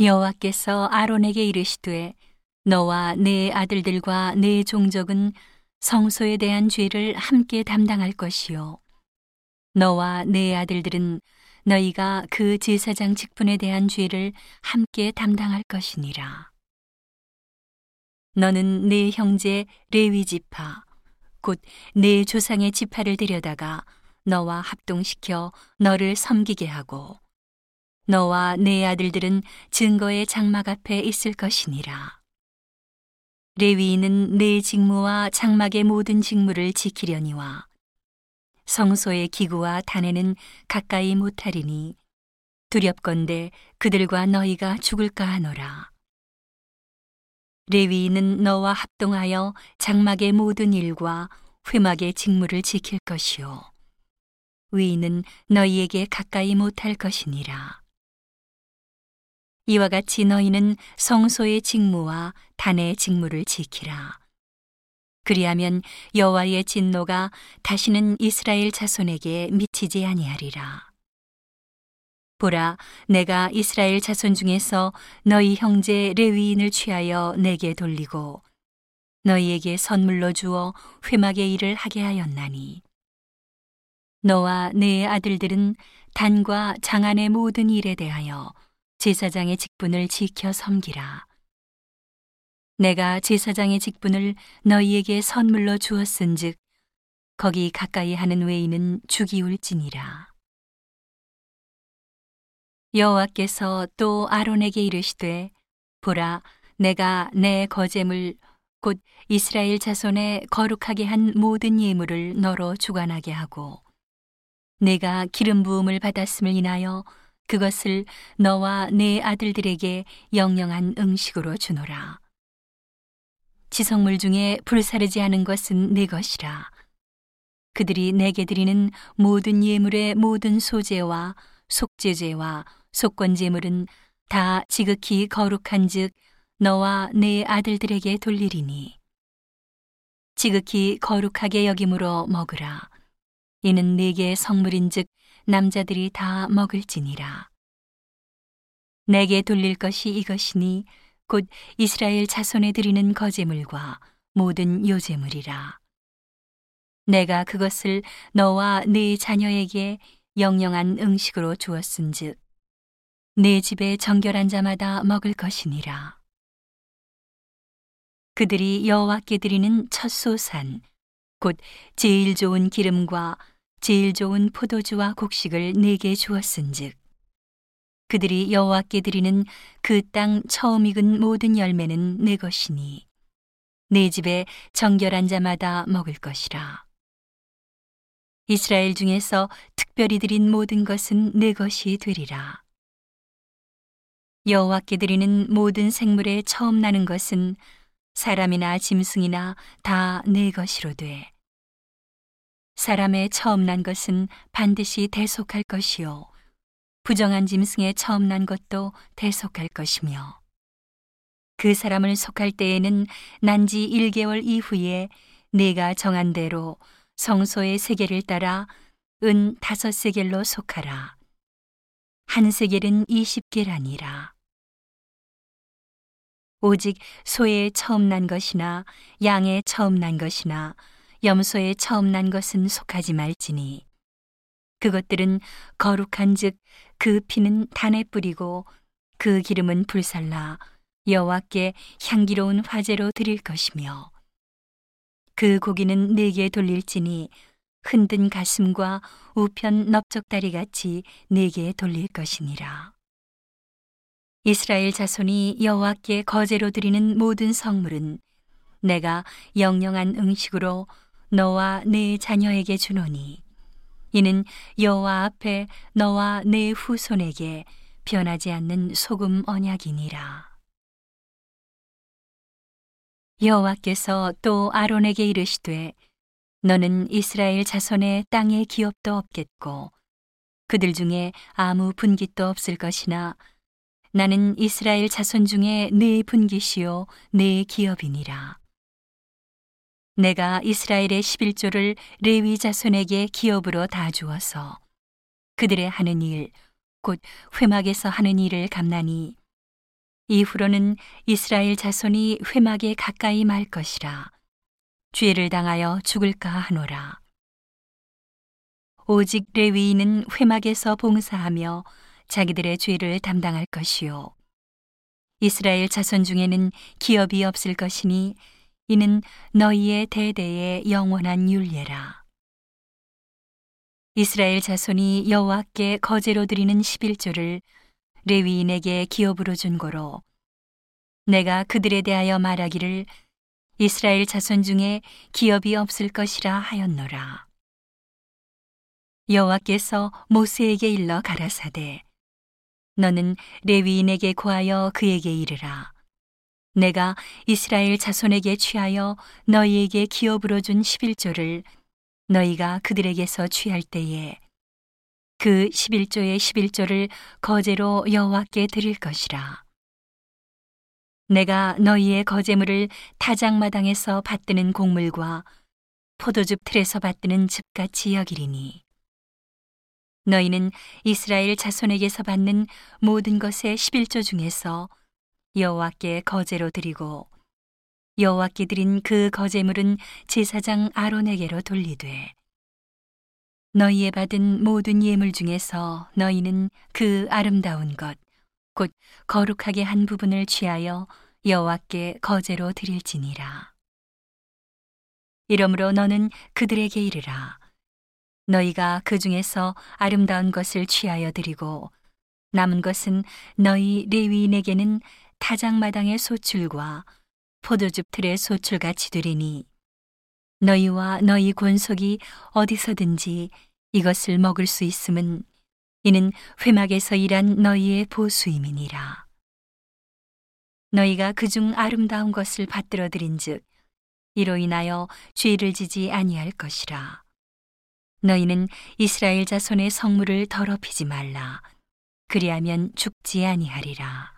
여호와께서 아론에게 이르시되 너와 네 아들들과 네 종족은 성소에 대한 죄를 함께 담당할 것이요 너와 네 아들들은 너희가 그 제사장 직분에 대한 죄를 함께 담당할 것이니라. 너는 네 형제 레위 지파 곧 네 조상의 지파를 데려다가 너와 합동시켜 너를 섬기게 하고 너와 네 아들들은 증거의 장막 앞에 있을 것이니라. 레위인은 네 직무와 장막의 모든 직무를 지키려니와 성소의 기구와 단에는 가까이 못하리니 두렵건대 그들과 너희가 죽을까 하노라. 레위인은 너와 합동하여 장막의 모든 일과 회막의 직무를 지킬 것이요 의인은 너희에게 가까이 못할 것이니라. 이와 같이 너희는 성소의 직무와 단의 직무를 지키라. 그리하면 여호와의 진노가 다시는 이스라엘 자손에게 미치지 아니하리라. 보라, 내가 이스라엘 자손 중에서 너희 형제 레위인을 취하여 내게 돌리고 너희에게 선물로 주어 회막의 일을 하게 하였나니 너와 네 아들들은 단과 장안의 모든 일에 대하여 제사장의 직분을 지켜 섬기라. 내가 제사장의 직분을 너희에게 선물로 주었은즉 거기 가까이 하는 외인은 죽이울지니라. 여호와께서 또 아론에게 이르시되 보라, 내가 내 거제물 곧 이스라엘 자손의 거룩하게 한 모든 예물을 너로 주관하게 하고 내가 기름 부음을 받았음을 인하여 그것을 너와 네 아들들에게 영영한 음식으로 주노라. 지성물 중에 불사르지 않은 것은 내 것이라. 그들이 내게 드리는 모든 예물의 모든 소제와 속제제와 속건제물은 다 지극히 거룩한 즉 너와 네 아들들에게 돌리리니 지극히 거룩하게 여김으로 먹으라. 이는 네게 성물인 즉 남자들이 다 먹을지니라. 내게 돌릴 것이 이것이니 곧 이스라엘 자손에 드리는 거제물과 모든 요제물이라. 내가 그것을 너와 네 자녀에게 영영한 음식으로 주었은즉 네 집에 정결한 자마다 먹을 것이니라. 그들이 여호와께 드리는 첫 소산 곧 제일 좋은 기름과 제일 좋은 포도주와 곡식을 네게 주었은즉 그들이 여호와께 드리는 그 땅 처음 익은 모든 열매는 내 것이니 내 집에 정결한 자마다 먹을 것이라. 이스라엘 중에서 특별히 드린 모든 것은 내 것이 되리라. 여호와께 드리는 모든 생물에 처음 나는 것은 사람이나 짐승이나 다 내 것이로 돼. 사람의 처음 난 것은 반드시 대속할 것이요 부정한 짐승에 처음 난 것도 대속할 것이며 그 사람을 속할 때에는 난 지 1개월 이후에 네가 정한 대로 성소의 세겔을 따라 은 5세겔로 속하라. 한 세겔은 20개라니라. 오직 소의 처음 난 것이나 양의 처음 난 것이나 염소의 처음 난 것은 속하지 말지니 그것들은 거룩한 즉 그 피는 단에 뿌리고 그 기름은 불살라 여호와께 향기로운 화제로 드릴 것이며 그 고기는 네게 돌릴지니 흔든 가슴과 우편 넓적다리같이 네게 돌릴 것이니라. 이스라엘 자손이 여호와께 거제로 드리는 모든 성물은 내가 영영한 음식으로 너와 네 자녀에게 주노니 이는 여호와 앞에 너와 네 후손에게 변하지 않는 소금 언약이니라. 여호와께서 또 아론에게 이르시되 너는 이스라엘 자손의 땅에 기업도 없겠고 그들 중에 아무 분깃도 없을 것이나 나는 이스라엘 자손 중에 네 분깃이요 네 기업이니라. 내가 이스라엘의 11조를 레위 자손에게 기업으로 다 주어서 그들의 하는 일, 곧 회막에서 하는 일을 감나니 이후로는 이스라엘 자손이 회막에 가까이 말 것이라. 죄를 당하여 죽을까 하노라. 오직 레위인은 회막에서 봉사하며 자기들의 죄를 담당할 것이요. 이스라엘 자손 중에는 기업이 없을 것이니 이는 너희의 대대의 영원한 율례라. 이스라엘 자손이 여호와께 거제로 드리는 11조를 레위인에게 기업으로 준고로 내가 그들에 대하여 말하기를 이스라엘 자손 중에 기업이 없을 것이라 하였노라. 여호와께서 모세에게 일러 가라사대 너는 레위인에게 고하여 그에게 이르라. 내가 이스라엘 자손에게 취하여 너희에게 기업으로 준 11조를 너희가 그들에게서 취할 때에 그 11조의 11조를 거제로 여호와께 드릴 것이라. 내가 너희의 거제물을 타작마당에서 받드는 곡물과 포도즙 틀에서 받드는 즙같이 여기리니 너희는 이스라엘 자손에게서 받는 모든 것의 11조 중에서 여호와께 거제로 드리고 여호와께 드린 그 거제물은 제사장 아론에게로 돌리되 너희의 받은 모든 예물 중에서 너희는 그 아름다운 것 곧 거룩하게 한 부분을 취하여 여호와께 거제로 드릴지니라. 이러므로 너는 그들에게 이르라. 너희가 그 중에서 아름다운 것을 취하여 드리고 남은 것은 너희 레위인에게는 타작마당의 소출과 포도즙 틀의 소출같이 되리니 너희와 너희 권속이 어디서든지 이것을 먹을 수 있음은 이는 회막에서 일한 너희의 보수임이니라. 너희가 그중 아름다운 것을 받들어 드린즉 이로 인하여 죄를 지지 아니할 것이라. 너희는 이스라엘 자손의 성물을 더럽히지 말라. 그리하면 죽지 아니하리라.